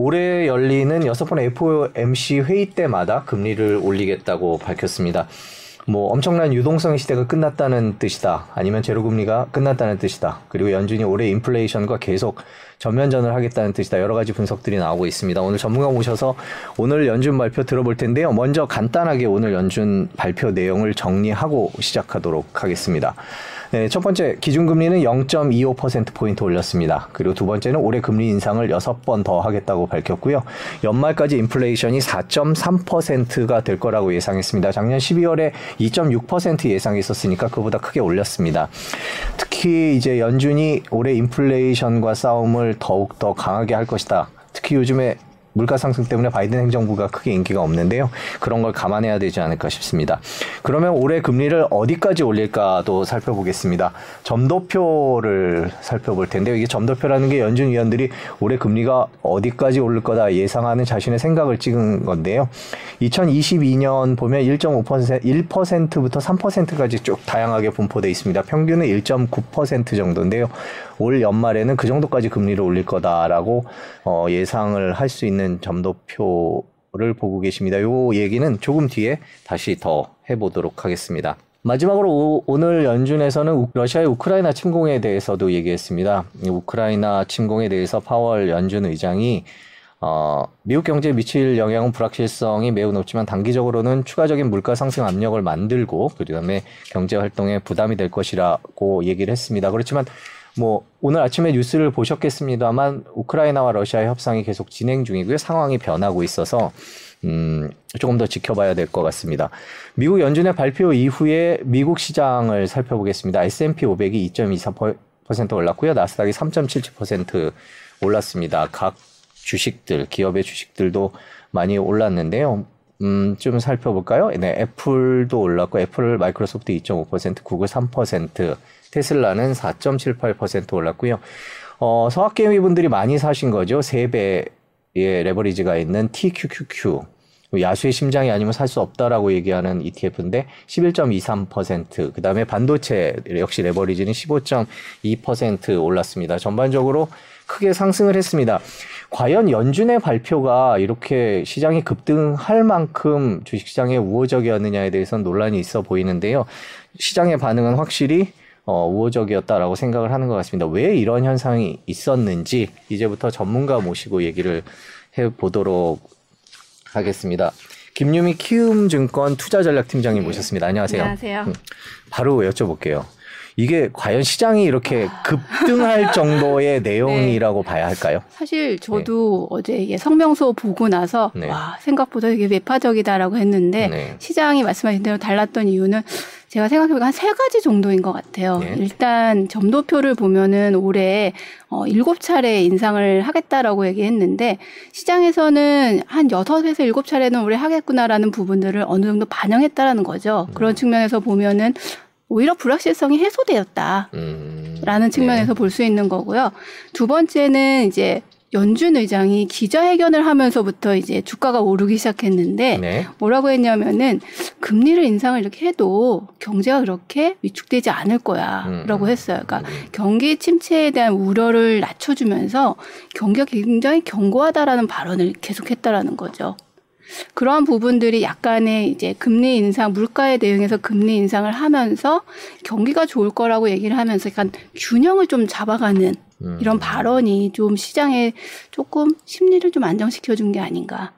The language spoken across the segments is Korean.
올해 열리는 6번의 FOMC 회의 때마다 금리를 올리겠다고 밝혔습니다. 뭐 엄청난 유동성의 시대가 끝났다는 뜻이다. 아니면 제로금리가 끝났다는 뜻이다. 그리고 연준이 올해 인플레이션과 계속 전면전을 하겠다는 뜻이다. 여러 가지 분석들이 나오고 있습니다. 오늘 전문가 모셔서 오늘 연준 발표 들어볼 텐데요. 먼저 간단하게 오늘 연준 발표 내용을 정리하고 시작하도록 하겠습니다. 네, 첫 번째, 기준금리는 0.25%포인트 올렸습니다. 그리고 두 번째는 올해 금리 인상을 6번 더 하겠다고 밝혔고요. 연말까지 인플레이션이 4.3%가 될 거라고 예상했습니다. 작년 12월에 2.6% 예상했었으니까 그보다 크게 올렸습니다. 특히 이제 연준이 올해 인플레이션과 싸움을 더욱더 강하게 할 것이다. 특히 요즘에 물가 상승 때문에 바이든 행정부가 크게 인기가 없는데요. 그런 걸 감안해야 되지 않을까 싶습니다. 그러면 올해 금리를 어디까지 올릴까도 살펴보겠습니다. 점도표를 살펴볼 텐데요. 이게 점도표라는 게 연준 위원들이 올해 금리가 어디까지 오를 거다 예상하는 자신의 생각을 찍은 건데요. 2022년 보면 1.5%부터 3%까지 쭉 다양하게 분포되어 있습니다. 평균은 1.9% 정도인데요. 올 연말에는 그 정도까지 금리를 올릴 거다라고 예상을 할 수 있는 점도표를 보고 계십니다. 요 얘기는 조금 뒤에 다시 더 해보도록 하겠습니다. 마지막으로 오늘 연준에서는 러시아의 우크라이나 침공에 대해서도 얘기했습니다. 우크라이나 침공에 대해서 파월 연준 의장이 미국 경제에 미칠 영향은 불확실성이 매우 높지만 단기적으로는 추가적인 물가 상승 압력을 만들고 그다음에 경제 활동에 부담이 될 것이라고 얘기를 했습니다. 그렇지만 뭐 오늘 아침에 뉴스를 보셨겠습니다만 우크라이나와 러시아의 협상이 계속 진행 중이고요. 상황이 변하고 있어서 조금 더 지켜봐야 될 것 같습니다. 미국 연준의 발표 이후에 미국 시장을 살펴보겠습니다. S&P 500이 2.24% 올랐고요. 나스닥이 3.77% 올랐습니다. 각 주식들, 기업의 주식들도 많이 올랐는데요. 좀 살펴볼까요? 네, 애플도 올랐고 애플, 마이크로소프트 2.5%, 구글 3%, 테슬라는 4.78% 올랐고요. 서학개미분들이 많이 사신 거죠. 3배의 레버리지가 있는 TQQQ. 야수의 심장이 아니면 살 수 없다라고 얘기하는 ETF인데 11.23%, 그 다음에 반도체 역시 레버리지는 15.2% 올랐습니다. 전반적으로 크게 상승을 했습니다. 과연 연준의 발표가 이렇게 시장이 급등할 만큼 주식시장에 우호적이었느냐에 대해서는 논란이 있어 보이는데요. 시장의 반응은 확실히 우호적이었다라고 생각을 하는 것 같습니다. 왜 이런 현상이 있었는지 이제부터 전문가 모시고 얘기를 해보도록 하겠습니다. 김유미 키움증권 투자전략팀장님 모셨습니다. 안녕하세요. 안녕하세요. 바로 여쭤볼게요. 이게 과연 시장이 이렇게 급등할 정도의 내용이라고 봐야 할까요? 사실 저도 어제 성명서 보고 나서 와, 생각보다 되게 매파적이다라고 했는데 시장이 말씀하신 대로 달랐던 이유는 제가 생각해보니까 한 3가지 정도인 것 같아요. 일단 점도표를 보면은 올해 7차례 인상을 하겠다라고 얘기했는데 시장에서는 한 6에서 7차례는 올해 하겠구나라는 부분들을 어느 정도 반영했다라는 거죠. 그런 측면에서 보면은 오히려 불확실성이 해소되었다라는 측면에서 볼 수 있는 거고요. 두 번째는 이제 연준 의장이 기자회견을 하면서부터 이제 주가가 오르기 시작했는데 뭐라고 했냐면은 금리를 인상을 이렇게 해도 경제가 그렇게 위축되지 않을 거야라고 했어요. 그러니까 경기 침체에 대한 우려를 낮춰주면서 경기가 굉장히 견고하다라는 발언을 계속했다라는 거죠. 그러한 부분들이 약간의 이제 금리 인상, 물가에 대응해서 금리 인상을 하면서 경기가 좋을 거라고 얘기를 하면서 약간 균형을 좀 잡아가는 이런 발언이 좀 시장에 조금 심리를 좀 안정시켜준 게 아닌가.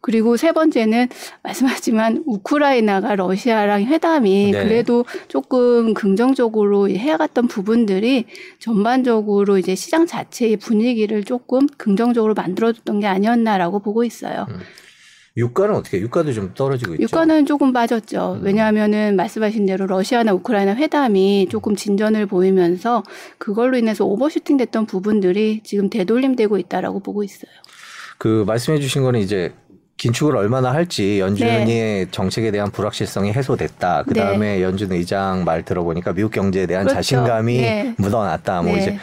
그리고 세 번째는 말씀하지만 우크라이나가 러시아랑 회담이 그래도 조금 긍정적으로 해왔던 부분들이 전반적으로 이제 시장 자체의 분위기를 조금 긍정적으로 만들어줬던 게 아니었나라고 보고 있어요. 유가는 어떻게? 유가도 좀 떨어지고 있죠? 유가는 조금 빠졌죠. 왜냐하면은 말씀하신 대로 러시아나 우크라이나 회담이 조금 진전을 보이면서 그걸로 인해서 오버슈팅됐던 부분들이 지금 되돌림되고 있다라고 보고 있어요. 그 말씀해주신 거는 이제 긴축을 얼마나 할지 연준의 정책에 대한 불확실성이 해소됐다. 그 다음에 연준 의장 말 들어보니까 미국 경제에 대한 자신감이 묻어났다. 뭐 이제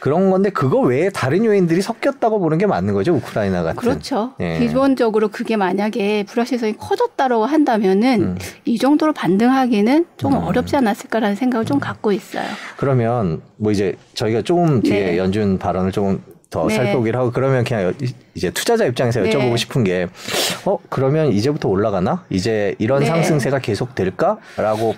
그런 건데 그거 외에 다른 요인들이 섞였다고 보는 게 맞는 거죠? 우크라이나 같은. 그렇죠. 기본적으로 그게 만약에 불확실성이 커졌다고 한다면은 이 정도로 반등하기는 좀 어렵지 않았을까라는 생각을 좀 갖고 있어요. 그러면 뭐 이제 저희가 조금 뒤에 연준 발언을 조금 더 네. 살펴보기로 하고 그러면 그냥 이제 투자자 입장에서 네. 여쭤보고 싶은 게 그러면 이제부터 올라가나? 이제 이런 네. 상승세가 계속 될까라고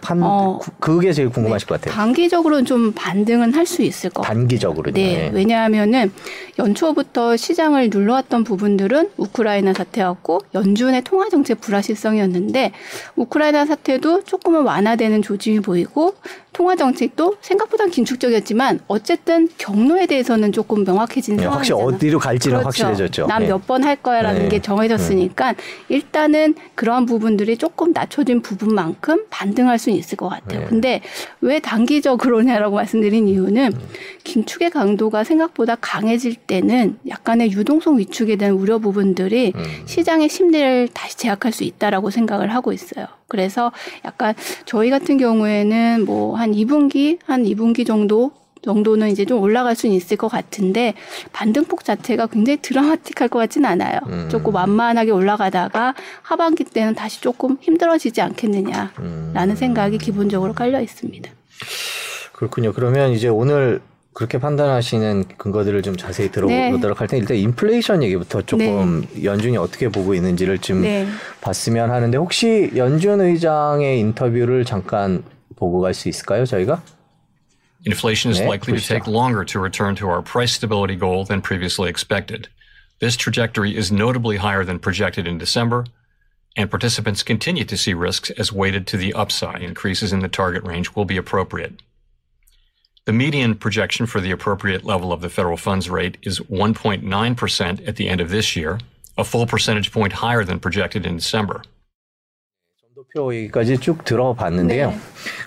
그게 제일 궁금하실 네. 것 같아요. 단기적으로는 좀 반등은 할 수 있을 것 같아요. 단기적으로는. 네. 왜냐하면은 연초부터 시장을 눌러왔던 부분들은 우크라이나 사태였고 연준의 통화 정책 불확실성이었는데 우크라이나 사태도 조금은 완화되는 조짐이 보이고 통화 정책도 생각보다 긴축적이었지만 어쨌든 경로에 대해서는 조금 명확해진 상황이잖아요. 확실히 어디로 갈지는 그렇죠. 확실해졌죠. 난 몇 번 할 거야라는 게 정해졌으니까 일단은 그러한 부분들이 조금 낮춰진 부분만큼 반등할 수는 있을 것 같아요. 근데 왜 단기적으로냐라고 말씀드린 이유는 긴축의 강도가 생각보다 강해질 때는 약간의 유동성 위축에 대한 우려 부분들이 시장의 심리를 다시 제약할 수 있다라고 생각을 하고 있어요. 그래서 약간 저희 같은 경우에는 뭐 한 2분기 정도는 이제 좀 올라갈 수는 있을 것 같은데 반등폭 자체가 굉장히 드라마틱할 것 같진 않아요. 조금 완만하게 올라가다가 하반기 때는 다시 조금 힘들어지지 않겠느냐라는 생각이 기본적으로 깔려 있습니다. 그렇군요. 그러면 이제 오늘 그렇게 판단하시는 근거들을 좀 자세히 들어보도록 할 텐데 일단 인플레이션 얘기부터 조금 연준이 어떻게 보고 있는지를 좀 봤으면 하는데 혹시 연준 의장의 인터뷰를 잠깐 보고 갈 수 있을까요, 저희가? Inflation is likely to take longer to return to our price stability goal than previously expected. This trajectory is notably higher than projected in December, and participants continue to see risks as weighted to the upside. Increases in the target range will be appropriate. The median projection for the appropriate level of the federal funds rate is 1.9% at the end of this year, a full percentage point higher than projected in December. 표 얘기까지 쭉 들어봤는데요.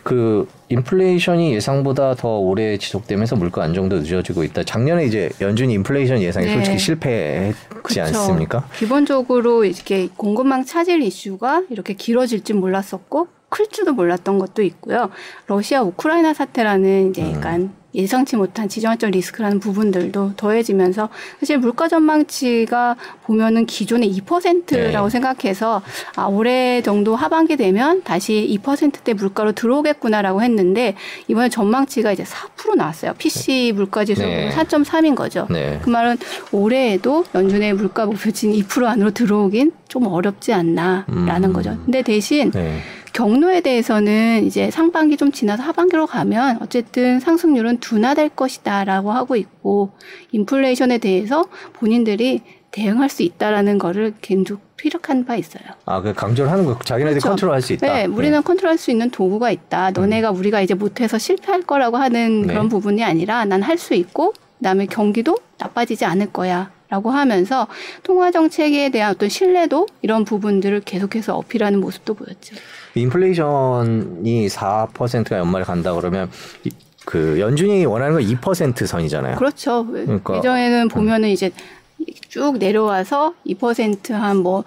그 인플레이션이 예상보다 더 오래 지속되면서 물가 안정도 늦어지고 있다. 작년에 이제 연준이 인플레이션 예상에 솔직히 실패했지 않습니까? 기본적으로 이렇게 공급망 차질 이슈가 이렇게 길어질지 몰랐었고 클 줄도 몰랐던 것도 있고요. 러시아 우크라이나 사태라는 이제 약간 예상치 못한 지정학적 리스크라는 부분들도 더해지면서 사실 물가 전망치가 보면은 기존의 2%라고 생각해서 올해 정도 하반기 되면 다시 2%대 물가로 들어오겠구나라고 했는데 이번에 전망치가 이제 4% 나왔어요. PC 물가지수 4.3인 거죠. 그 말은 올해에도 연준의 물가 목표치는 2% 안으로 들어오긴 좀 어렵지 않나라는 거죠. 근데 대신 경로에 대해서는 이제 상반기 좀 지나서 하반기로 가면 어쨌든 상승률은 둔화될 것이다라고 하고 있고 인플레이션에 대해서 본인들이 대응할 수 있다라는 거를 계속 피력한 바 있어요. 아, 그 강조를 하는 거. 자기네들이 컨트롤할 수 있다. 네, 우리는 컨트롤할 수 있는 도구가 있다. 너네가 우리가 이제 못해서 실패할 거라고 하는 그런 부분이 아니라 난 할 수 있고 그다음에 경기도 나빠지지 않을 거야. 라고 하면서 통화정책에 대한 어떤 신뢰도 이런 부분들을 계속해서 어필하는 모습도 보였죠. 인플레이션이 4%가 연말에 간다 그러면 그 연준이 원하는 건 2% 선이잖아요. 그렇죠. 그러니까 예전에는 보면은 이제 쭉 내려와서 2% 한 뭐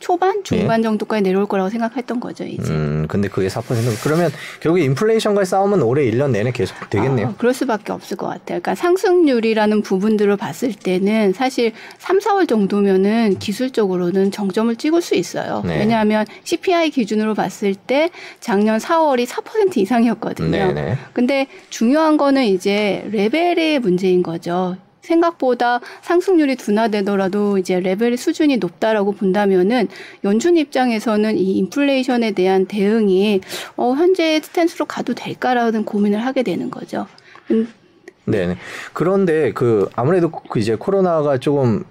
초반? 중반 정도까지 내려올 거라고 생각했던 거죠, 이제. 근데 그게 4%. 그러면 결국에 인플레이션과의 싸움은 올해 1년 내내 계속 되겠네요. 그럴 수밖에 없을 것 같아요. 그러니까 상승률이라는 부분들을 봤을 때는 사실 3, 4월 정도면은 기술적으로는 정점을 찍을 수 있어요. 왜냐하면 CPI 기준으로 봤을 때 작년 4월이 4% 이상이었거든요. 근데 중요한 거는 이제 레벨의 문제인 거죠. 생각보다 상승률이 둔화되더라도 이제 레벨의 수준이 높다라고 본다면은 연준 입장에서는 이 인플레이션에 대한 대응이 현재의 스탠스로 가도 될까라는 고민을 하게 되는 거죠. 네. 그런데 그 아무래도 이제 코로나가 조금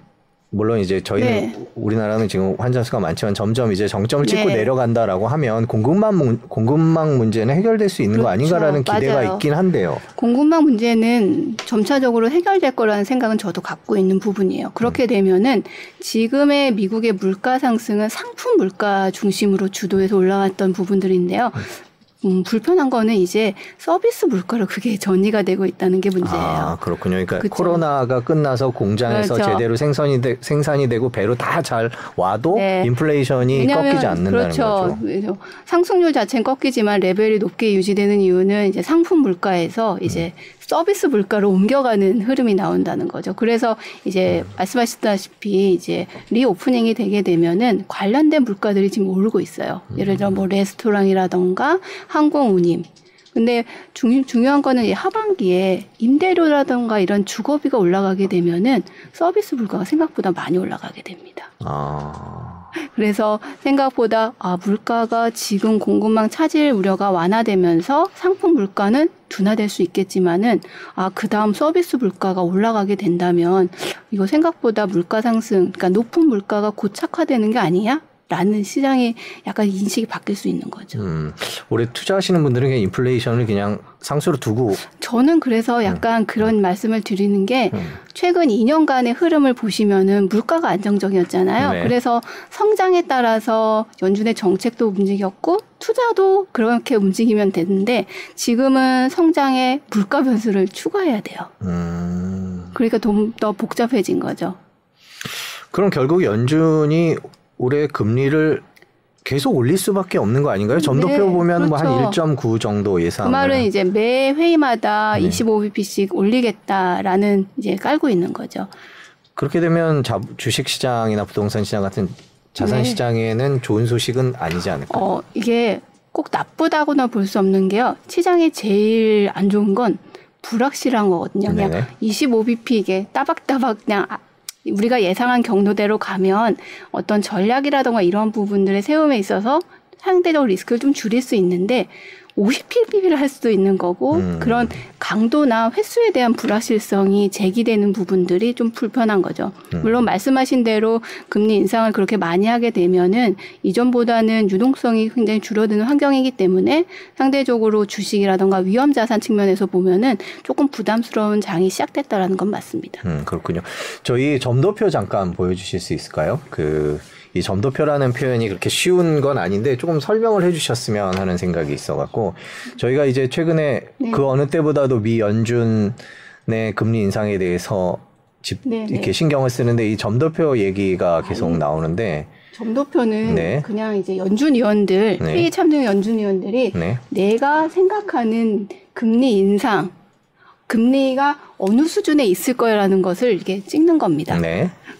물론 이제 저희는 우리나라는 지금 환자 수가 많지만 점점 이제 정점을 찍고 내려간다라고 하면 공급망 문제는 해결될 수 있는 거 아닌가라는 기대가 있긴 한데요. 공급망 문제는 점차적으로 해결될 거라는 생각은 저도 갖고 있는 부분이에요. 그렇게 되면은 지금의 미국의 물가 상승은 상품 물가 중심으로 주도해서 올라왔던 부분들인데요. 불편한 거는 이제 서비스 물가로 그게 전이가 되고 있다는 게 문제예요. 아, 그렇군요. 그러니까 코로나가 끝나서 공장에서 제대로 생산이 되고 배로 다 잘 와도 인플레이션이 꺾이지 않는다는 거죠. 그렇죠. 상승률 자체는 꺾이지만 레벨이 높게 유지되는 이유는 이제 상품 물가에서 이제 서비스 물가로 옮겨가는 흐름이 나온다는 거죠. 그래서 이제 말씀하셨다시피 이제 리오프닝이 되게 되면은 관련된 물가들이 지금 오르고 있어요. 예를 들어 뭐 레스토랑이라던가 항공 운임, 근데 중요한 거는 이 하반기에 임대료라든가 이런 주거비가 올라가게 되면은 서비스 물가가 생각보다 많이 올라가게 됩니다. 아. 그래서 생각보다 물가가 지금 공급망 차질 우려가 완화되면서 상품 물가는 둔화될 수 있겠지만은 그 다음 서비스 물가가 올라가게 된다면 이거 생각보다 물가 상승, 그러니까 높은 물가가 고착화되는 게 아니냐? 라는 시장에 약간 인식이 바뀔 수 있는 거죠. 올해 투자하시는 분들은 그냥 인플레이션을 그냥 상수로 두고. 저는 그래서 약간 그런 말씀을 드리는 게 최근 2년간의 흐름을 보시면은 물가가 안정적이었잖아요. 네. 그래서 성장에 따라서 연준의 정책도 움직였고 투자도 그렇게 움직이면 되는데 지금은 성장에 물가 변수를 추가해야 돼요. 그러니까 좀 더 복잡해진 거죠. 그럼 결국 연준이 올해 금리를 계속 올릴 수밖에 없는 거 아닌가요? 전도표 보면 그렇죠. 뭐 한 1.9 정도 예상. 그 말은 이제 매 회의마다 25bp씩 올리겠다라는 이제 깔고 있는 거죠. 그렇게 되면 주식 시장이나 부동산 시장 같은 자산 시장에는 좋은 소식은 아니지 않을까요? 이게 꼭 나쁘다고나 볼 수 없는 게요. 시장에 제일 안 좋은 건 불확실한 거거든요. 그냥 25bp 이게 따박따박 그냥. 우리가 예상한 경로대로 가면 어떤 전략이라든가 이런 부분들의 세움에 있어서 상대적 리스크를 좀 줄일 수 있는데 50bp를 할 수도 있는 거고 그런 강도나 횟수에 대한 불확실성이 제기되는 부분들이 좀 불편한 거죠. 물론 말씀하신 대로 금리 인상을 그렇게 많이 하게 되면은 이전보다는 유동성이 굉장히 줄어드는 환경이기 때문에 상대적으로 주식이라든가 위험 자산 측면에서 보면은 조금 부담스러운 장이 시작됐다라는 건 맞습니다. 그렇군요. 저희 점도표 잠깐 보여주실 수 있을까요? 이 점도표라는 표현이 그렇게 쉬운 건 아닌데 조금 설명을 해주셨으면 하는 생각이 있어갖고 저희가 이제 최근에 그 어느 때보다도 미 연준의 금리 인상에 대해서 이렇게 신경을 쓰는데 이 점도표 얘기가 계속 나오는데 점도표는 그냥 이제 연준 위원들 회의 참여한 연준 위원들이 내가 생각하는 금리 인상 금리가 어느 수준에 있을 거라는 것을 이렇게 찍는 겁니다.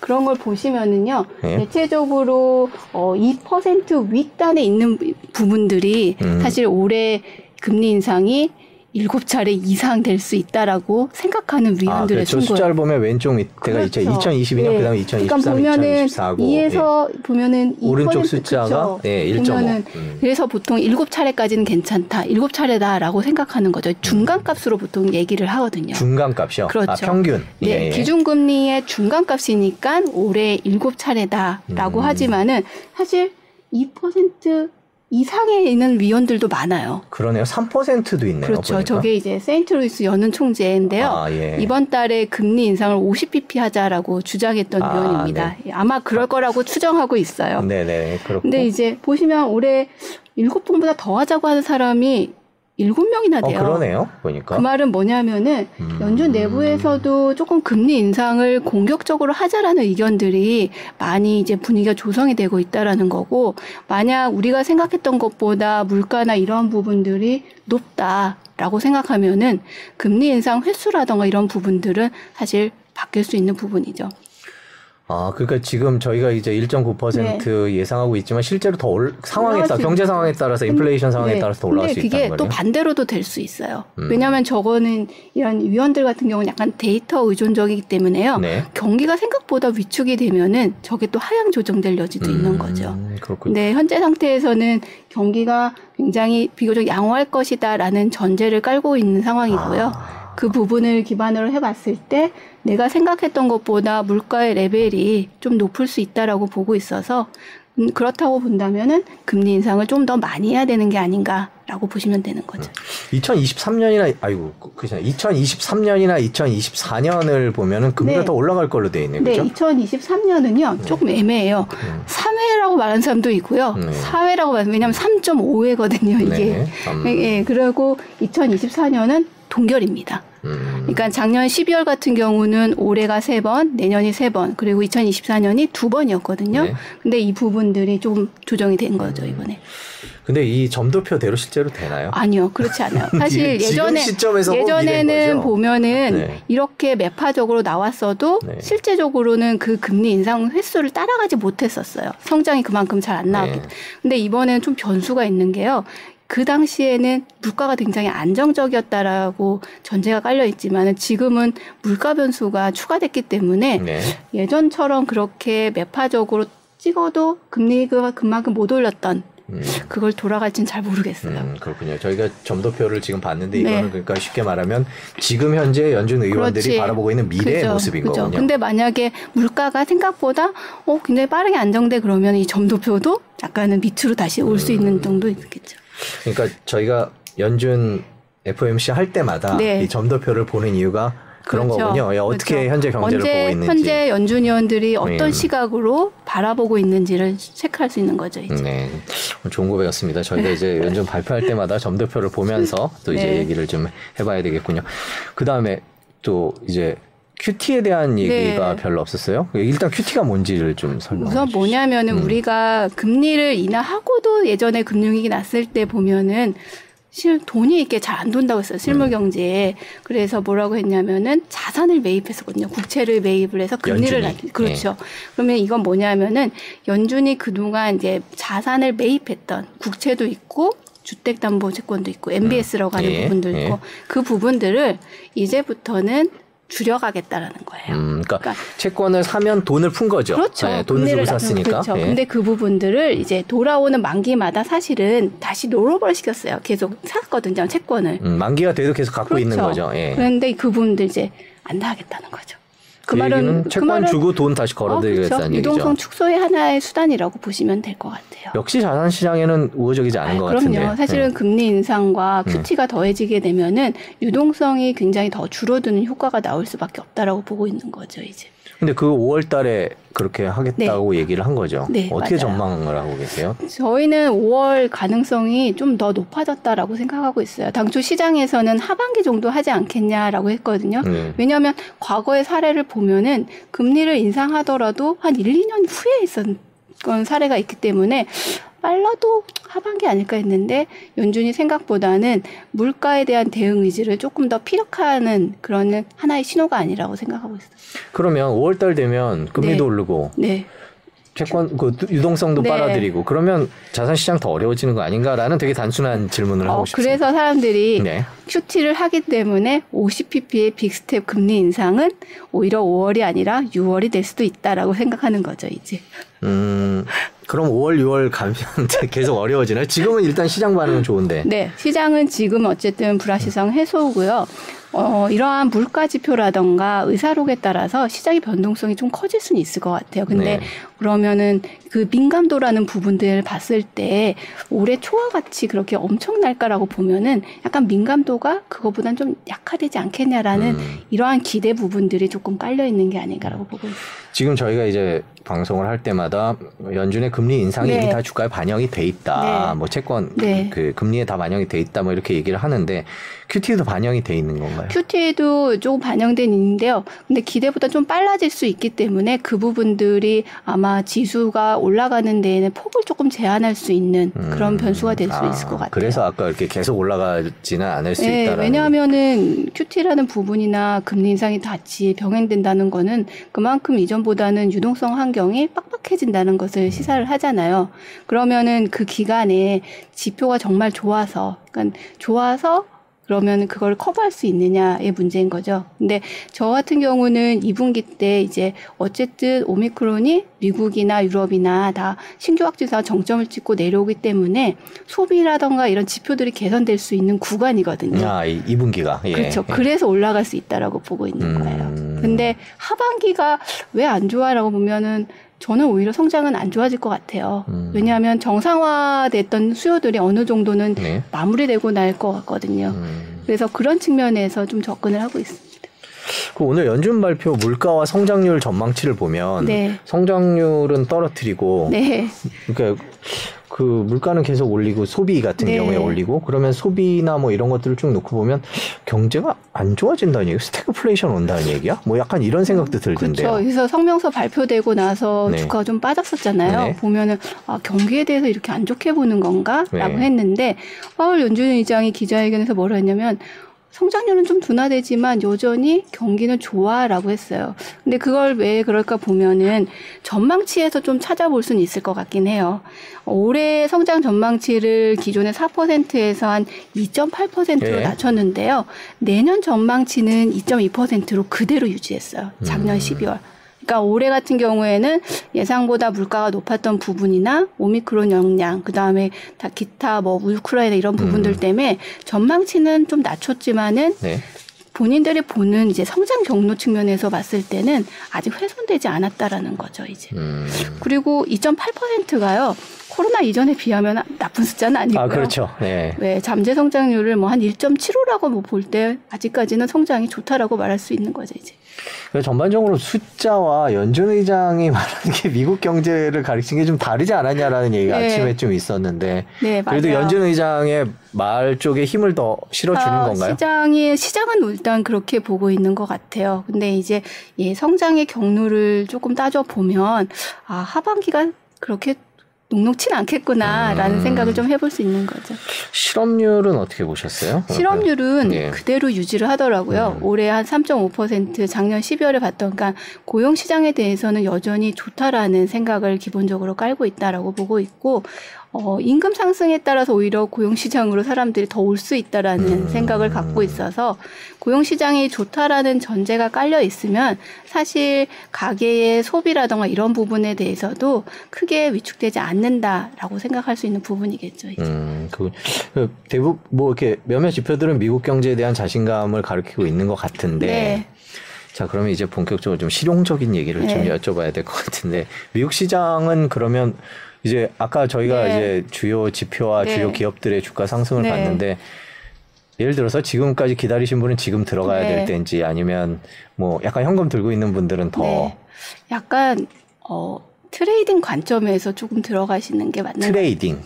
그런 걸 보시면은요, 대체적으로 2% 윗단에 있는 부분들이 사실 올해 금리 인상이 7차례 이상 될 수 있다라고 생각하는 위원들의 그렇죠. 신고예요. 숫자를 보면 왼쪽 밑에가 그렇죠. 2022년 그다음에 2023, 그러니까 2024고 2에서 보면은 2% 오른쪽 숫자가 1.5. 그래서 보통 7차례까지는 괜찮다. 7차례다라고 생각하는 거죠. 중간값으로 보통 얘기를 하거든요. 중간값이요? 그렇죠. 평균. 기준금리의 중간값이니까 올해 7차례다라고 하지만은 사실 2% 이상에 있는 위원들도 많아요. 그러네요. 3%도 있네요. 그렇죠. 보니까. 저게 이제 세인트루이스 연은 총재인데요. 이번 달에 금리 인상을 50bp 하자라고 주장했던 위원입니다. 아마 그럴 거라고 추정하고 있어요. 네네. 그렇고. 근데 이제 보시면 올해 7분보다 더 하자고 하는 사람이 7명이나 돼요. 그러네요. 보니까. 그 말은 뭐냐면은 연준 내부에서도 조금 금리 인상을 공격적으로 하자라는 의견들이 많이 이제 분위기가 조성이 되고 있다라는 거고 만약 우리가 생각했던 것보다 물가나 이런 부분들이 높다라고 생각하면은 금리 인상 횟수라든가 이런 부분들은 사실 바뀔 수 있는 부분이죠. 그러니까 지금 저희가 이제 1.9% 예상하고 있지만 실제로 더 상황에 따라 경제 상황에 따라서 인플레이션 상황에 따라서 더 올라갈 수 있다는 거예요. 근데 그게 또 반대로도 될 수 있어요. 왜냐하면 저거는 이런 위원들 같은 경우는 약간 데이터 의존적이기 때문에요. 경기가 생각보다 위축이 되면은 저게 또 하향 조정될 여지도 있는 거죠. 그렇군요. 네, 현재 상태에서는 경기가 굉장히 비교적 양호할 것이다라는 전제를 깔고 있는 상황이고요. 그 부분을 기반으로 해봤을 때 내가 생각했던 것보다 물가의 레벨이 좀 높을 수 있다라고 보고 있어서 그렇다고 본다면은 금리 인상을 좀 더 많이 해야 되는 게 아닌가라고 보시면 되는 거죠. 2023년이나 2024년을 보면은 금리가 더 올라갈 걸로 돼 있네요. 그렇죠? 2023년은요 조금 애매해요. 3회라고 말하는 사람도 있고요. 4회라고 말하면 왜냐하면 3.5회거든요. 이게. 그리고 2024년은 동결입니다. 그러니까 작년 12월 같은 경우는 올해가 3번, 내년이 3번, 그리고 2024년이 2번이었거든요. 근데 이 부분들이 좀 조정이 된 거죠, 이번에. 근데 이 점도표대로 실제로 되나요? 아니요, 그렇지 않아요. 사실 예전에는 보면은 이렇게 매파적으로 나왔어도 실제적으로는 그 금리 인상 횟수를 따라가지 못했었어요. 성장이 그만큼 잘 안 나왔기 때문에. 근데 이번에는 좀 변수가 있는 게요. 그 당시에는 물가가 굉장히 안정적이었다라고 전제가 깔려 있지만 지금은 물가 변수가 추가됐기 때문에 네. 예전처럼 그렇게 매파적으로 찍어도 금리가 그만큼 못 올렸던 그걸 돌아갈지는 잘 모르겠어요. 그렇군요. 저희가 점도표를 지금 봤는데 이거는 네. 그러니까 쉽게 말하면 지금 현재 연준 의원들이 그렇지. 바라보고 있는 미래의 그죠. 모습인 그죠. 거군요. 근데 만약에 물가가 생각보다 굉장히 빠르게 안정돼 그러면 이 점도표도 약간은 밑으로 다시 올 수 있는 정도 있겠죠. 그러니까 저희가 연준 FOMC 할 때마다 네. 이 점도표를 보는 이유가 그런 그렇죠. 거군요. 야, 어떻게 그렇죠. 현재 경제를 보고 있는지. 현재 연준 위원들이 어떤 시각으로 바라보고 있는지를 체크할 수 있는 거죠. 이제. 네, 좋은 고백이었습니다. 저희가 이제 연준 발표할 때마다 점도표를 보면서 또 이제 네. 얘기를 좀 해봐야 되겠군요. 그 다음에 또 이제 QT에 대한 얘기가 네. 별로 없었어요. 일단 QT가 뭔지를 좀 설명해 주시죠. 우선 뭐냐면은 우리가 금리를 인하하고도 예전에 금융위기 났을 때 보면은 돈이 이렇게 잘 안 돈다고 했어요. 실물 경제에. 그래서 뭐라고 했냐면은 자산을 매입했었거든요. 국채를 매입을 해서 금리를 낮추 그렇죠. 네. 그러면 이건 뭐냐면은 연준이 그동안 이제 자산을 매입했던 국채도 있고 주택담보채권도 있고 MBS라고 하는 예. 부분도 있고 예. 그 부분들을 이제부터는 줄여가겠다라는 거예요. 그러니까 채권을 사면 돈을 푼 거죠. 그렇죠. 네, 돈을 주고 샀으니까. 그렇죠. 예. 근데 그 부분들을 이제 돌아오는 만기마다 사실은 다시 롤오버를 시켰어요. 계속 샀거든요, 채권을. 만기가 돼도 계속 갖고 그렇죠. 있는 거죠. 예. 그런데 그 부분들 이제 안 나가겠다는 거죠. 그 말은 채권 주고 돈 다시 걸어드리겠다는 그렇죠. 얘기죠. 유동성 축소의 하나의 수단이라고 보시면 될 것 같아요. 역시 자산시장에는 우호적이지 않은 것 그럼요. 같은데. 그럼요. 사실은 금리 인상과 QT가 더해지게 되면은 유동성이 굉장히 더 줄어드는 효과가 나올 수밖에 없다라고 보고 있는 거죠, 이제. 근데 그 5월 달에 그렇게 하겠다고 네. 얘기를 한 거죠. 네, 어떻게 맞아요. 전망을 하고 계세요? 저희는 5월 가능성이 좀 더 높아졌다라고 생각하고 있어요. 당초 시장에서는 하반기 정도 하지 않겠냐라고 했거든요. 왜냐하면 과거의 사례를 보면은 금리를 인상하더라도 한 1, 2년 후에 있었던 사례가 있기 때문에 빨라도 하반기 아닐까 했는데 연준이 생각보다는 물가에 대한 대응 의지를 조금 더 피력하는 그런 하나의 신호가 아니라고 생각하고 있어요. 그러면 5월달 되면 금리도 네. 오르고 네. 채권 그 유동성도 네. 빨아들이고 그러면 자산시장 더 어려워지는 거 아닌가라는 되게 단순한 질문을 하고 싶습니다. 그래서 사람들이 네. QT를 하기 때문에 50pp의 빅스텝 금리 인상은 오히려 5월이 아니라 6월이 될 수도 있다라고 생각하는 거죠. 이제. 그럼 5월, 6월 가면 계속 어려워지나요? 지금은 일단 시장 반응은 좋은데. 네. 시장은 지금 어쨌든 불확실성 해소고요. 이러한 물가 지표라던가 의사록에 따라서 시장의 변동성이 좀 커질 수는 있을 것 같아요. 근데 네. 그러면은 그 민감도라는 부분들을 봤을 때 올해 초와 같이 그렇게 엄청날까라고 보면은 약간 민감도가 그거보단 좀 약화되지 않겠냐라는 이러한 기대 부분들이 조금 깔려 있는 게 아닌가라고 보고 있어요. 지금 저희가 이제 방송을 할 때마다 연준의 금리 인상이 네. 이미 다 주가에 반영이 돼 있다. 네. 뭐 채권 네. 그 금리에 다 반영이 돼 있다. 뭐 이렇게 얘기를 하는데 QT에도 반영이 돼 있는 건가요? QT에도 조금 반영된 있는데요. 근데 기대보다 좀 빨라질 수 있기 때문에 그 부분들이 아마 지수가 올라가는 데에는 폭을 조금 제한할 수 있는 그런 변수가 될 수 있을 것 같아요. 그래서 아까 이렇게 계속 올라가지는 않을 수 네, 있다라는. 왜냐하면은 QT라는 부분이나 금리 인상이 같이 병행된다는 거는 그만큼 이전보다는 유동성 환경이 빡빡해진다는 것을 시사를 하잖아요. 그러면은 그 기간에 지표가 정말 좋아서, 그러니까 좋아서 그러면 그걸 커버할 수 있느냐의 문제인 거죠. 근데 저 같은 경우는 2분기 때 이제 어쨌든 오미크론이 미국이나 유럽이나 다 신규 확진자가 정점을 찍고 내려오기 때문에 소비라던가 이런 지표들이 개선될 수 있는 구간이거든요. 아, 2분기가. 예. 그렇죠. 예. 그래서 올라갈 수 있다라고 보고 있는 거예요. 근데 하반기가 왜 안 좋아라고 보면은 저는 오히려 성장은 안 좋아질 것 같아요. 왜냐하면 정상화됐던 수요들이 어느 정도는 네. 마무리되고 날 것 같거든요. 그래서 그런 측면에서 좀 접근을 하고 있습니다. 오늘 연준 발표 물가와 성장률 전망치를 보면 네. 성장률은 떨어뜨리고 네. 그러니까 그 물가는 계속 올리고 소비 같은 네. 경우에 올리고 그러면 소비나 뭐 이런 것들을 쭉 놓고 보면 경제가 안 좋아진다는 얘기, 스태그플레이션 온다는 얘기야? 뭐 약간 이런 생각도 들던데요. 그렇죠. 그래서 성명서 발표되고 나서 네. 주가가 좀 빠졌었잖아요. 네. 보면은 아, 경기에 대해서 이렇게 안 좋게 보는 건가? 라고 네. 했는데 파월 연준 의장이 기자회견에서 뭐라 했냐면 성장률은 좀 둔화되지만 여전히 경기는 좋아라고 했어요. 근데 그걸 왜 그럴까 보면은 전망치에서 좀 찾아볼 수는 있을 것 같긴 해요. 올해 성장 전망치를 기존의 4%에서 한 2.8%로 낮췄는데요. 내년 전망치는 2.2%로 그대로 유지했어요. 작년 12월. 그러니까 올해 같은 경우에는 예상보다 물가가 높았던 부분이나 오미크론 영향, 그다음에 다 기타 뭐 우크라이나 이런 부분들 때문에 전망치는 좀 낮췄지만은 본인들이 보는 이제 성장 경로 측면에서 봤을 때는 아직 훼손되지 않았다라는 거죠, 이제. 그리고 2.8%가요. 코로나 이전에 비하면 나쁜 숫자는 아니고요. 아, 그렇죠. 네. 왜 잠재 성장률을 뭐 한 1.75라고 뭐 볼 때 아직까지는 성장이 좋다라고 말할 수 있는 거죠, 이제. 전반적으로 숫자와 연준 의장이 말하는 게 미국 경제를 가리키는 게 좀 다르지 않았냐라는 얘기가 아침에 좀 있었는데 그래도 맞아요. 연준 의장의 말 쪽에 힘을 더 실어주는 건가요? 시장은 일단 그렇게 보고 있는 것 같아요. 근데 이제 성장의 경로를 조금 따져보면 하반기가 그렇게 녹록치는 않겠구나라는 생각을 좀 해볼 수 있는 거죠. 실업률은 어떻게 보셨어요? 실업률은 그대로 유지를 하더라고요. 올해 한 3.5%, 작년 12월에 봤던 그러니까 고용시장에 대해서는 여전히 좋다라는 생각을 기본적으로 깔고 있다라고 보고 있고 임금 상승에 따라서 오히려 고용시장으로 사람들이 더 올 수 있다라는 생각을 갖고 있어서 고용시장이 좋다라는 전제가 깔려 있으면 사실 가계의 소비라든가 이런 부분에 대해서도 크게 위축되지 않는다라고 생각할 수 있는 부분이겠죠. 이제. 대부분 뭐 이렇게 몇몇 지표들은 미국 경제에 대한 자신감을 가리키고 있는 것 같은데. 네. 자, 그러면 이제 본격적으로 좀 실용적인 얘기를 좀 여쭤봐야 될 것 같은데 미국 시장은 그러면 이제 아까 저희가 이제 주요 지표와 주요 기업들의 주가 상승을 봤는데 예를 들어서 지금까지 기다리신 분은 지금 들어가야 될 때인지 아니면 뭐 약간 현금 들고 있는 분들은 더 약간 트레이딩 관점에서 조금 들어가시는 게 맞는 것 같아요. 트레이딩.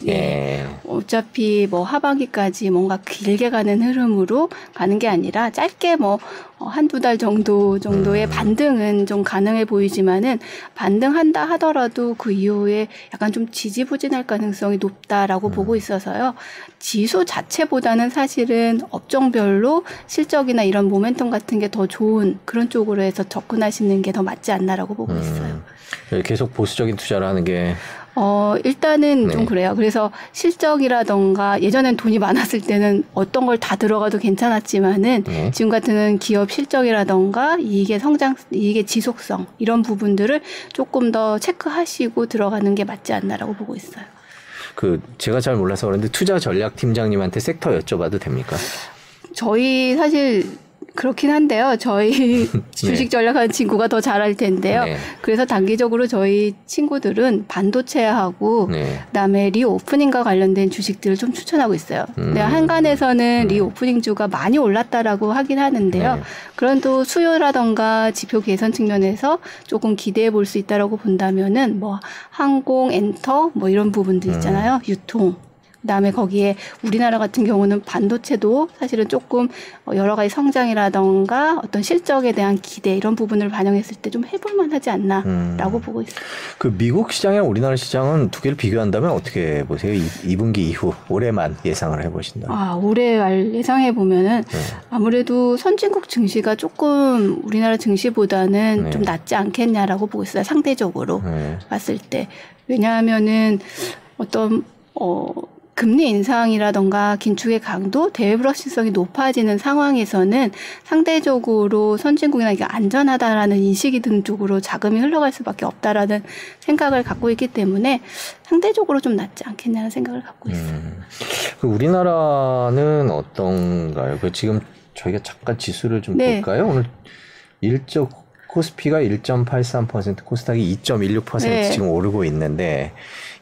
어차피 뭐 하반기까지 뭔가 길게 가는 흐름으로 가는 게 아니라 짧게 뭐 한두 달 정도의 반등은 좀 가능해 보이지만은 반등한다 하더라도 그 이후에 약간 좀 지지부진할 가능성이 높다라고 보고 있어서요. 지수 자체보다는 사실은 업종별로 실적이나 이런 모멘텀 같은 게 더 좋은 그런 쪽으로 해서 접근하시는 게 더 맞지 않나라고 보고 있어요. 계속 보수적인 투자를 하는 게 일단은 좀 그래요. 그래서 실적이라던가 예전엔 돈이 많았을 때는 어떤 걸 다 들어가도 괜찮았지만은 지금 같은 기업 실적이라던가 이익의 성장, 이익의 지속성 이런 부분들을 조금 더 체크하시고 들어가는 게 맞지 않나라고 보고 있어요. 제가 잘 몰라서 그런데 투자 전략 팀장님한테 섹터 여쭤봐도 됩니까? 저희 사실 그렇긴 한데요. 저희 주식 전략하는 친구가 더 잘할 텐데요. 그래서 단기적으로 저희 친구들은 반도체하고 그다음에 리오프닝과 관련된 주식들을 좀 추천하고 있어요. 한간에서는 리오프닝주가 많이 올랐다라고 하긴 하는데요. 그런 또 수요라던가 지표 개선 측면에서 조금 기대해 볼 수 있다라고 본다면은 뭐 항공, 엔터 뭐 이런 부분들 있잖아요. 유통. 그다음에 거기에 우리나라 같은 경우는 반도체도 사실은 조금 여러 가지 성장이라던가 어떤 실적에 대한 기대 이런 부분을 반영했을 때 좀 해볼만 하지 않나라고 보고 있어요. 미국 시장이랑 우리나라 시장은 두 개를 비교한다면 어떻게 보세요? 2분기 이후 올해만 예상을 해보신다면. 올해 예상해보면은 아무래도 선진국 증시가 조금 우리나라 증시보다는 좀 낫지 않겠냐라고 보고 있어요. 상대적으로 봤을 때. 왜냐하면은 어떤 금리 인상이라던가 긴축의 강도, 대외 불확실성이 높아지는 상황에서는 상대적으로 선진국이나 이게 안전하다라는 인식이 든 쪽으로 자금이 흘러갈 수밖에 없다라는 생각을 갖고 있기 때문에 상대적으로 좀 낫지 않겠냐는 생각을 갖고 있어요. 우리나라는 어떤가요? 지금 저희가 잠깐 지수를 좀 볼까요? 오늘 코스피가 1.83%, 코스닥이 2.16% 지금 오르고 있는데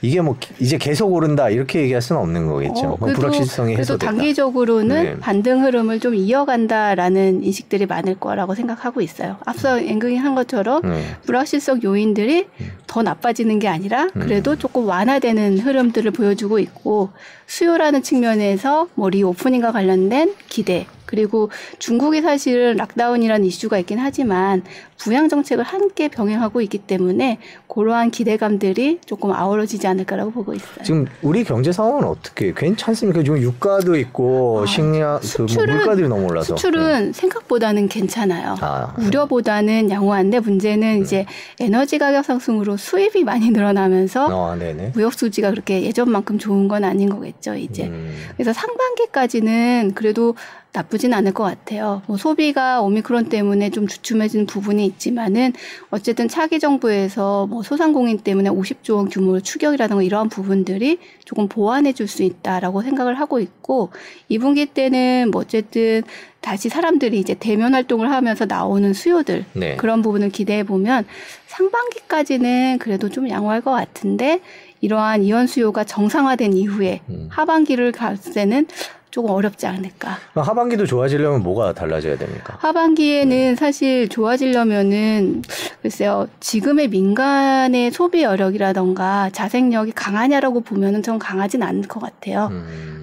이게 뭐 이제 계속 오른다 이렇게 얘기할 수는 없는 거겠죠. 불확실성이 해소됐다. 그래도 단기적으로는 반등 흐름을 좀 이어간다라는 인식들이 많을 거라고 생각하고 있어요. 앞서 앵글한 것처럼 불확실성 요인들이 더 나빠지는 게 아니라 그래도 조금 완화되는 흐름들을 보여주고 있고 수요라는 측면에서 뭐 리오프닝과 관련된 기대 그리고 중국이 사실은 락다운이라는 이슈가 있긴 하지만 부양 정책을 함께 병행하고 있기 때문에 그러한 기대감들이 조금 아우러지지 않을까라고 보고 있어요. 지금 우리 경제 상황은 어떻게 괜찮습니까? 지금 유가도 있고 식량, 물가들이 너무 올라서 수출은 생각보다는 괜찮아요. 우려보다는 양호한데 문제는 이제 에너지 가격 상승으로 수입이 많이 늘어나면서 무역 수지가 그렇게 예전만큼 좋은 건 아닌 거겠죠. 이제 그래서 상반기까지는 그래도 나쁘진 않을 것 같아요. 뭐 소비가 오미크론 때문에 좀 주춤해진 부분이 있지만은 어쨌든 차기 정부에서 뭐 소상공인 때문에 50조 원 규모의 추경이라든가 이러한 부분들이 조금 보완해 줄 수 있다라고 생각을 하고 있고 2분기 때는 뭐 어쨌든 다시 사람들이 이제 대면 활동을 하면서 나오는 수요들 그런 부분을 기대해 보면 상반기까지는 그래도 좀 양호할 것 같은데 이러한 이원 수요가 정상화된 이후에 하반기를 갈 때는 조금 어렵지 않을까. 하반기도 좋아지려면 뭐가 달라져야 됩니까? 하반기에는 사실 좋아지려면은 글쎄요. 지금의 민간의 소비 여력이라던가 자생력이 강하냐라고 보면은 좀 강하진 않을 것 같아요.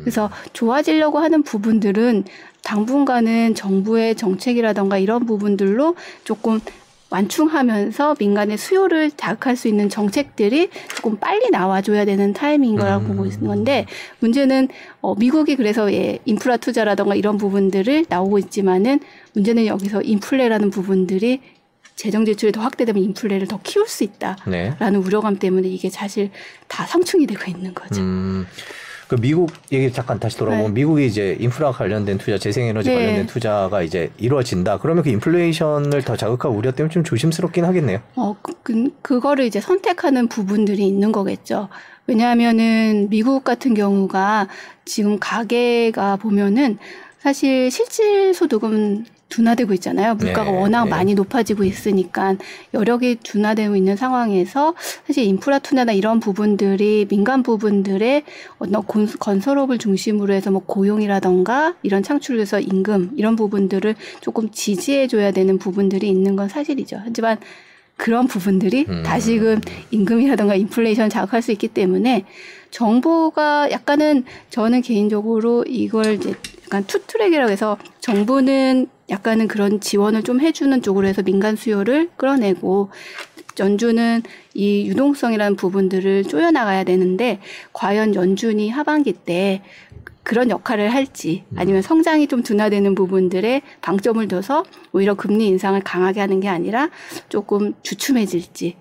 그래서 좋아지려고 하는 부분들은 당분간은 정부의 정책이라던가 이런 부분들로 조금 완충하면서 민간의 수요를 자극할 수 있는 정책들이 조금 빨리 나와줘야 되는 타이밍인 거라고 보고 있는 건데 문제는 미국이 그래서 인프라 투자라든가 이런 부분들을 나오고 있지만은 문제는 여기서 인플레라는 부분들이 재정 지출이 더 확대되면 인플레를 더 키울 수 있다라는 우려감 때문에 이게 사실 다 상충이 되고 있는 거죠. 그 미국 얘기 잠깐 다시 돌아보면 미국이 이제 인프라 관련된 투자, 재생에너지 관련된 투자가 이제 이루어진다. 그러면 그 인플레이션을 더 자극할 우려 때문에 좀 조심스럽긴 하겠네요. 그거를 이제 선택하는 부분들이 있는 거겠죠. 왜냐하면은 미국 같은 경우가 지금 가계가 보면은 사실 실질 소득은 둔화되고 있잖아요. 물가가 워낙 많이 높아지고 있으니까 여력이 둔화되고 있는 상황에서 사실 인프라 투자나 이런 부분들이 민간 부분들의 어떤 건설업을 중심으로 해서 뭐 고용이라던가 이런 창출해서 임금 이런 부분들을 조금 지지해줘야 되는 부분들이 있는 건 사실이죠. 하지만 그런 부분들이 다시금 임금이라든가 인플레이션 자극할 수 있기 때문에 정부가 약간은 저는 개인적으로 이걸 이제 약간 투트랙이라고 해서 정부는 약간은 그런 지원을 좀 해주는 쪽으로 해서 민간 수요를 끌어내고 연준은 이 유동성이라는 부분들을 쪼여나가야 되는데 과연 연준이 하반기 때 그런 역할을 할지 아니면 성장이 좀 둔화되는 부분들에 방점을 둬서 오히려 금리 인상을 강하게 하는 게 아니라 조금 주춤해질지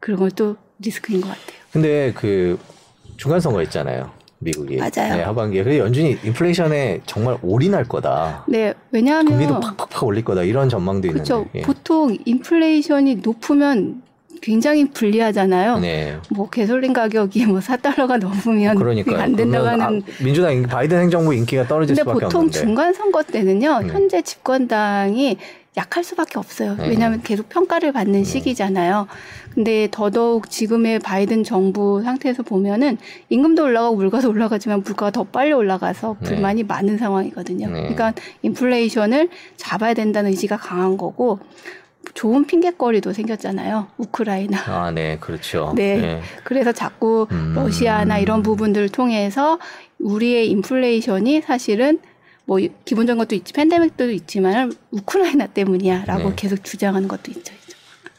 그런 건 또 리스크인 것 같아요. 근데 그 중간 선거 있잖아요. 미국이 하반기에 그래서 연준이 인플레이션에 정말 올인할 거다. 왜냐하면 금리도 팍팍팍 올릴 거다 이런 전망도 있는데 보통 인플레이션이 높으면 굉장히 불리하잖아요. 뭐 가솔린 가격이 뭐 $4가 넘으면 안 된다고 하는 민주당 바이든 행정부 인기가 떨어질 수밖에 없는데 보통 중간 선거 때는요 현재 집권당이 약할 수밖에 없어요. 왜냐하면 계속 평가를 받는 시기잖아요. 근데 더더욱 지금의 바이든 정부 상태에서 보면은 임금도 올라가고 물가도 올라가지만 물가가 더 빨리 올라가서 불만이 많은 상황이거든요. 그러니까 인플레이션을 잡아야 된다는 의지가 강한 거고 좋은 핑계거리도 생겼잖아요. 우크라이나. 그렇죠. 그래서 자꾸 러시아나 이런 부분들을 통해서 우리의 인플레이션이 사실은 뭐 기본적인 것도 있지, 팬데믹도 있지만 우크라이나 때문이야라고 계속 주장하는 것도 있죠.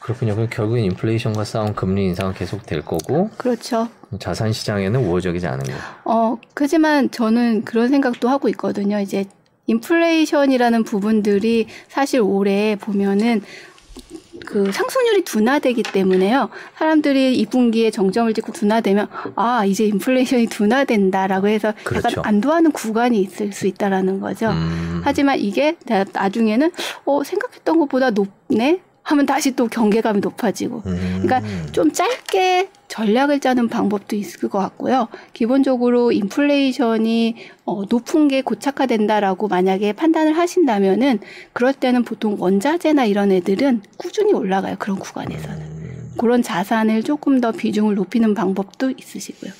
그렇군요. 그럼 결국엔 인플레이션과 싸운 금리 인상은 계속 될 거고. 그렇죠. 자산 시장에는 우호적이지 않은 거. 그렇지만 저는 그런 생각도 하고 있거든요. 이제 인플레이션이라는 부분들이 사실 올해 보면은 그 상승률이 둔화되기 때문에요. 사람들이 2분기에 정점을 찍고 둔화되면 이제 인플레이션이 둔화된다라고 해서 약간 안도하는 구간이 있을 수 있다라는 거죠. 하지만 이게 나중에는 생각했던 것보다 높네 하면 다시 또 경계감이 높아지고. 그러니까 좀 짧게 전략을 짜는 방법도 있을 것 같고요. 기본적으로 인플레이션이 높은 게 고착화된다라고 만약에 판단을 하신다면은 그럴 때는 보통 원자재나 이런 애들은 꾸준히 올라가요. 그런 구간에서는. 그런 자산을 조금 더 비중을 높이는 방법도 있으시고요.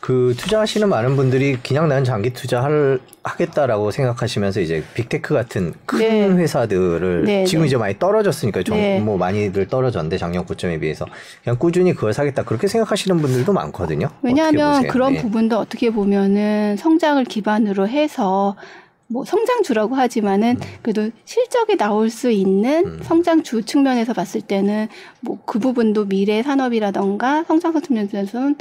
그 투자하시는 많은 분들이 그냥 난 장기 투자를 하겠다라고 생각하시면서 이제 빅테크 같은 큰 회사들을 지금 이제 많이 떨어졌으니까 뭐 많이들 떨어졌는데 작년 고점에 비해서 그냥 꾸준히 그걸 사겠다 그렇게 생각하시는 분들도 많거든요. 왜냐하면 그런 부분도 어떻게 보면은 성장을 기반으로 해서 뭐 성장주라고 하지만은 그래도 실적이 나올 수 있는 성장주 측면에서 봤을 때는 뭐 그 부분도 미래 산업이라던가 성장성 측면에서는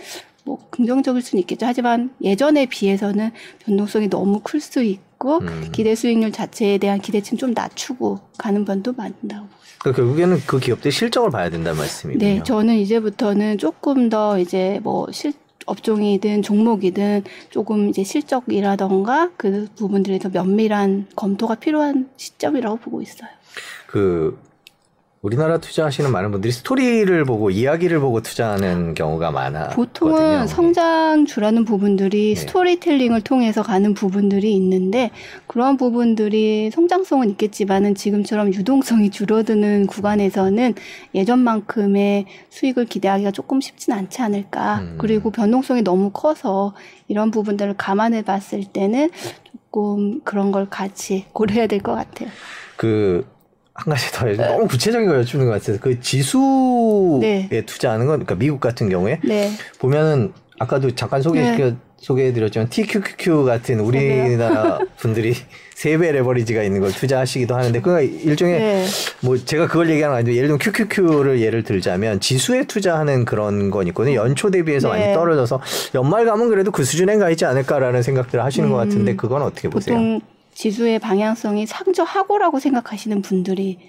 뭐 긍정적일 수는 있겠죠. 하지만 예전에 비해서는 변동성이 너무 클 수 있고 기대 수익률 자체에 대한 기대치는 좀 낮추고 가는 편도 많다고. 그러니까 결국에는 그 기업들이 실적을 봐야 된다는 말씀이군요. 네, 저는 이제부터는 조금 더 이제 뭐 업종이든 종목이든 조금 이제 실적이라던가 그 부분들에 더 면밀한 검토가 필요한 시점이라고 보고 있어요. 그 우리나라 투자하시는 많은 분들이 스토리를 보고 이야기를 보고 투자하는 경우가 많아. 보통은 성장주라는 부분들이 네. 스토리텔링을 통해서 가는 부분들이 있는데 그런 부분들이 성장성은 있겠지만은 지금처럼 유동성이 줄어드는 구간에서는 예전만큼의 수익을 기대하기가 조금 쉽진 않지 않을까. 그리고 변동성이 너무 커서 이런 부분들을 감안해 봤을 때는 조금 그런 걸 같이 고려해야 될 것 같아요. 한 가지 더 너무 구체적인 걸 여쭙는 것 같아서 그 지수에 네. 투자하는 건 그러니까 미국 같은 경우에 네. 보면은 아까도 잠깐 소개해드렸지만 TQQQ 같은 우리나라 분들이 3배 레버리지가 있는 걸 투자하시기도 하는데 그러니까 일종의 네. 뭐 제가 그걸 얘기하는 건 아니고 예를 들면 QQQ를 예를 들자면 지수에 투자하는 그런 건 있거든요. 연초 대비해서 네. 많이 떨어져서 연말 가면 그래도 그 수준엔 가 있지 않을까라는 생각들을 하시는 것 같은데 그건 어떻게 보세요? 지수의 방향성이 상저하고라고 생각하시는 분들이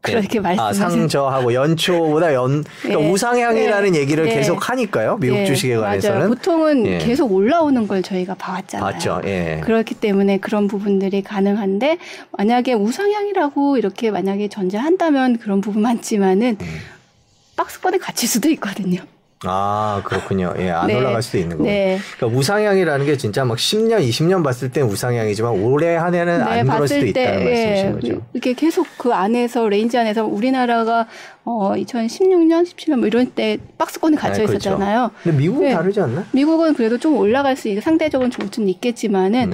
그렇게 말씀하시는 상저하고 연초보다 그러니까 우상향이라는 얘기를 계속 하니까요. 미국 주식에 관해서는. 맞아요. 보통은 계속 올라오는 걸 저희가 봐왔잖아요. 맞죠. 예. 그렇기 때문에 그런 부분들이 가능한데 만약에 우상향이라고 이렇게 만약에 전제한다면 그런 부분 많지만은 박스권에 갇힐 수도 있거든요. 아, 그렇군요. 예, 안 올라갈 수도 있는 거고. 네. 그러니까 우상향이라는 게 진짜 막 10년, 20년 봤을 땐 우상향이지만 올해 한 해는 안 그럴 수도 있다는 말씀이신 거죠. 이렇게 계속 그 안에서 레인지 안에서 우리나라가 2016년, 17년 뭐 이런 때 박스권에 갇혀 있었잖아요. 그렇죠. 근데 미국은 다르지 않나? 미국은 그래도 좀 올라갈 수 있고 상대적으로 좋을 수는 있겠지만은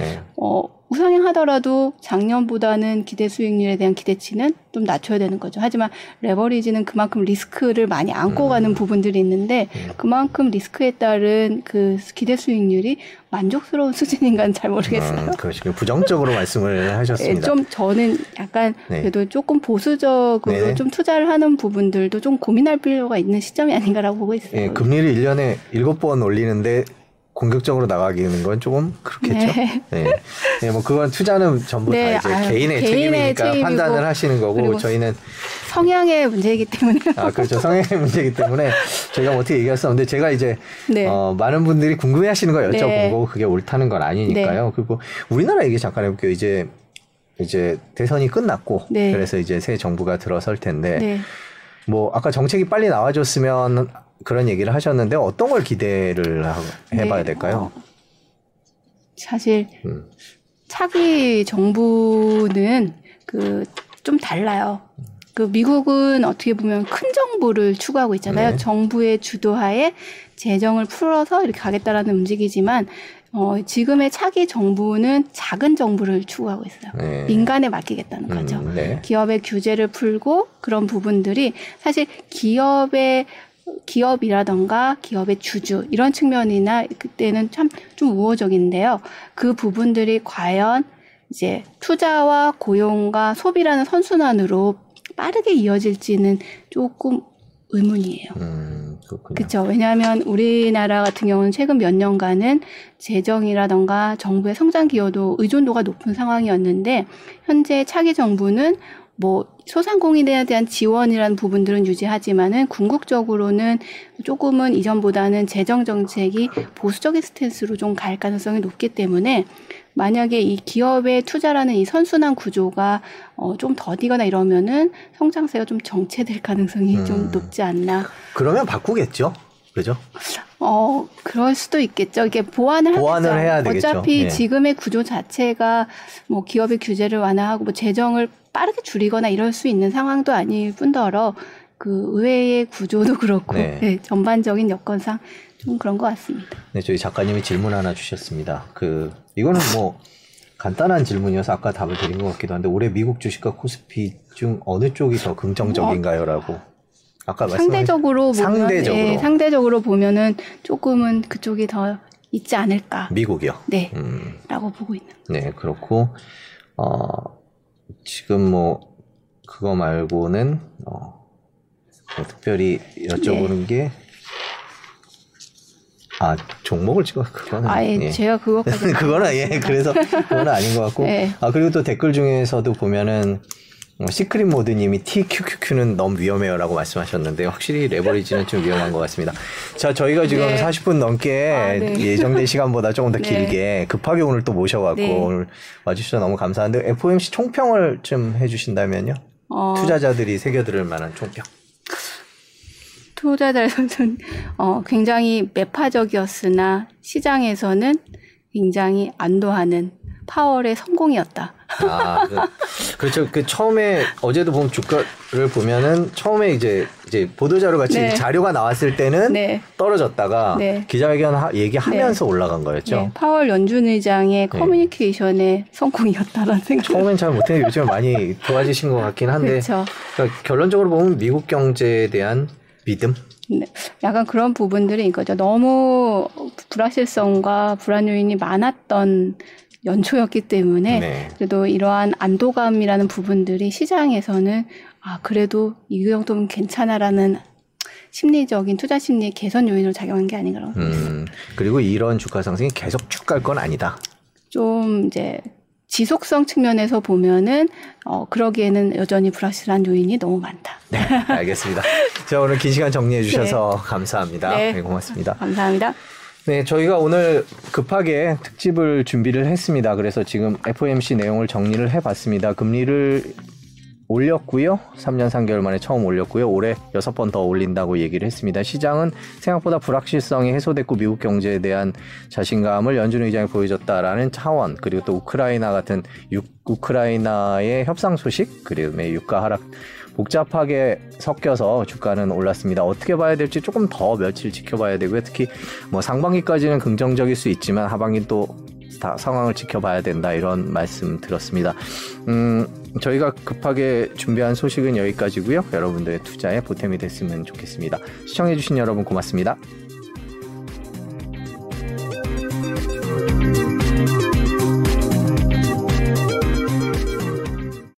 우상향 하더라도 작년보다는 기대 수익률에 대한 기대치는 좀 낮춰야 되는 거죠. 하지만 레버리지는 그만큼 리스크를 많이 안고 가는 부분들이 있는데 그만큼 리스크에 따른 그 기대 수익률이 만족스러운 수준인가는 잘 모르겠어요. 그렇죠. 부정적으로 말씀을 하셨습니다. 좀 저는 약간 그래도 조금 보수적으로 좀 투자를 하는 부분들도 좀 고민할 필요가 있는 시점이 아닌가라고 보고 있어요. 예, 금리를 1년에 7번 올리는데 공격적으로 나가기는 건 조금 그렇겠죠. 뭐 그건 투자는 전부 다 이제 개인의 책임이니까 판단을 하시는 거고 저희는 성향의 문제이기 때문에. 아, 그렇죠. 성향의 문제이기 때문에 저희가 어떻게 얘기할 수 없는데 제가 이제 많은 분들이 궁금해하시는 걸 여쭤본 거고 그게 옳다는 건 아니니까요. 그리고 우리나라 얘기 잠깐 해볼게요. 이제 대선이 끝났고 그래서 이제 새 정부가 들어설 텐데 뭐 아까 정책이 빨리 나와줬으면. 그런 얘기를 하셨는데 어떤 걸 기대를 해봐야 될까요? 사실 차기 정부는 좀 달라요. 미국은 어떻게 보면 큰 정부를 추구하고 있잖아요. 정부의 주도하에 재정을 풀어서 이렇게 가겠다라는 움직이지만 지금의 차기 정부는 작은 정부를 추구하고 있어요. 민간에 맡기겠다는 거죠. 기업의 규제를 풀고 그런 부분들이 사실 기업이라던가 기업의 주주 이런 측면이나 그때는 참 좀 우호적인데요. 그 부분들이 과연 이제 투자와 고용과 소비라는 선순환으로 빠르게 이어질지는 조금 의문이에요. 그렇죠. 왜냐하면 우리나라 같은 경우는 최근 몇 년간은 재정이라던가 정부의 성장 기여도 의존도가 높은 상황이었는데 현재 차기 정부는 뭐 소상공인에 대한 지원이라는 부분들은 유지하지만은 궁극적으로는 조금은 이전보다는 재정 정책이 보수적인 스탠스로 좀 갈 가능성이 높기 때문에 만약에 이 기업의 투자라는 이 선순환 구조가 좀 더디거나 이러면은 성장세가 좀 정체될 가능성이 좀 높지 않나. 그러면 바꾸겠죠. 그죠? 그럴 수도 있겠죠. 이게 보완을 해야 되겠죠. 어차피 지금의 구조 자체가 뭐 기업의 규제를 완화하고 뭐 재정을 빠르게 줄이거나 이럴 수 있는 상황도 아닐 뿐더러 그 의회의 구조도 그렇고 전반적인 여건상 좀 그런 것 같습니다. 네, 저희 작가님이 질문 하나 주셨습니다. 이거는 뭐 간단한 질문이어서 아까 답을 드린 것 같기도 한데 올해 미국 주식과 코스피 중 어느 쪽이 더 긍정적인가요라고. 아까 상대적으로 보면은 조금은 그쪽이 더 있지 않을까. 미국이요? 네. 라고 보고 있는 거죠. 네, 그렇고 지금 뭐 그거 말고는 뭐 특별히 여쭤보는 네. 게 아, 종목을 찍어 그거는 아예 예. 제가 그거까지 그거는 예 그래서 그거는 아닌 것 같고 네. 아 그리고 또 댓글 중에서도 보면은 시크릿 모드님이 TQQQ는 너무 위험해요라고 말씀하셨는데 확실히 레버리지는 좀 위험한 것 같습니다. 자 저희가 지금 네. 40분 넘게 아, 네. 예정된 시간보다 조금 더 길게 네. 급하게 오늘 또 모셔갖고 네. 오늘 와주셔서 너무 감사한데 FOMC 총평을 좀 해주신다면요. 투자자들이 새겨들을 만한 총평. 투자자들은 굉장히 매파적이었으나 시장에서는 굉장히 안도하는 파월의 성공이었다. 아, 그렇죠. 그 처음에 어제도 보면 주가를 보면은 처음에 이제 보도자료 같이 네. 자료가 나왔을 때는 네. 떨어졌다가 네. 기자회견 얘기하면서 네. 올라간 거였죠. 네. 파월 연준 의장의 커뮤니케이션의 성공이었다라는 생각. 처음엔 잘 못했는데 요즘 많이 좋아지신 것 같긴 한데. 그렇죠. 그러니까 결론적으로 보면 미국 경제에 대한 믿음. 네, 약간 그런 부분들인 거죠. 너무 불확실성과 불안 요인이 많았던. 연초였기 때문에 네. 그래도 이러한 안도감이라는 부분들이 시장에서는 아 그래도 이 정도면 괜찮아라는 심리적인 투자 심리의 개선 요인으로 작용한 게 아닌가. 그리고 이런 주가 상승이 계속 쭉 갈 건 아니다. 좀 이제 지속성 측면에서 보면은 그러기에는 여전히 불확실한 요인이 너무 많다. 네, 알겠습니다. 자 오늘 긴 시간 정리해 주셔서 네. 감사합니다. 네. 네, 고맙습니다. 감사합니다. 네, 저희가 오늘 급하게 특집을 준비를 했습니다. 그래서 지금 FOMC 내용을 정리를 해봤습니다. 금리를 올렸고요. 3년 3개월 만에 처음 올렸고요. 올해 6번 더 올린다고 얘기를 했습니다. 시장은 생각보다 불확실성이 해소됐고 미국 경제에 대한 자신감을 연준 의장이 보여줬다라는 차원, 그리고 또 우크라이나 같은 우크라이나의 협상 소식, 그리고 유가 하락 복잡하게 섞여서 주가는 올랐습니다. 어떻게 봐야 될지 조금 더 며칠 지켜봐야 되고요. 특히 뭐 상반기까지는 긍정적일 수 있지만 하반기는 또 다 상황을 지켜봐야 된다 이런 말씀 드렸습니다. 저희가 급하게 준비한 소식은 여기까지고요. 여러분들의 투자에 보탬이 됐으면 좋겠습니다. 시청해주신 여러분 고맙습니다.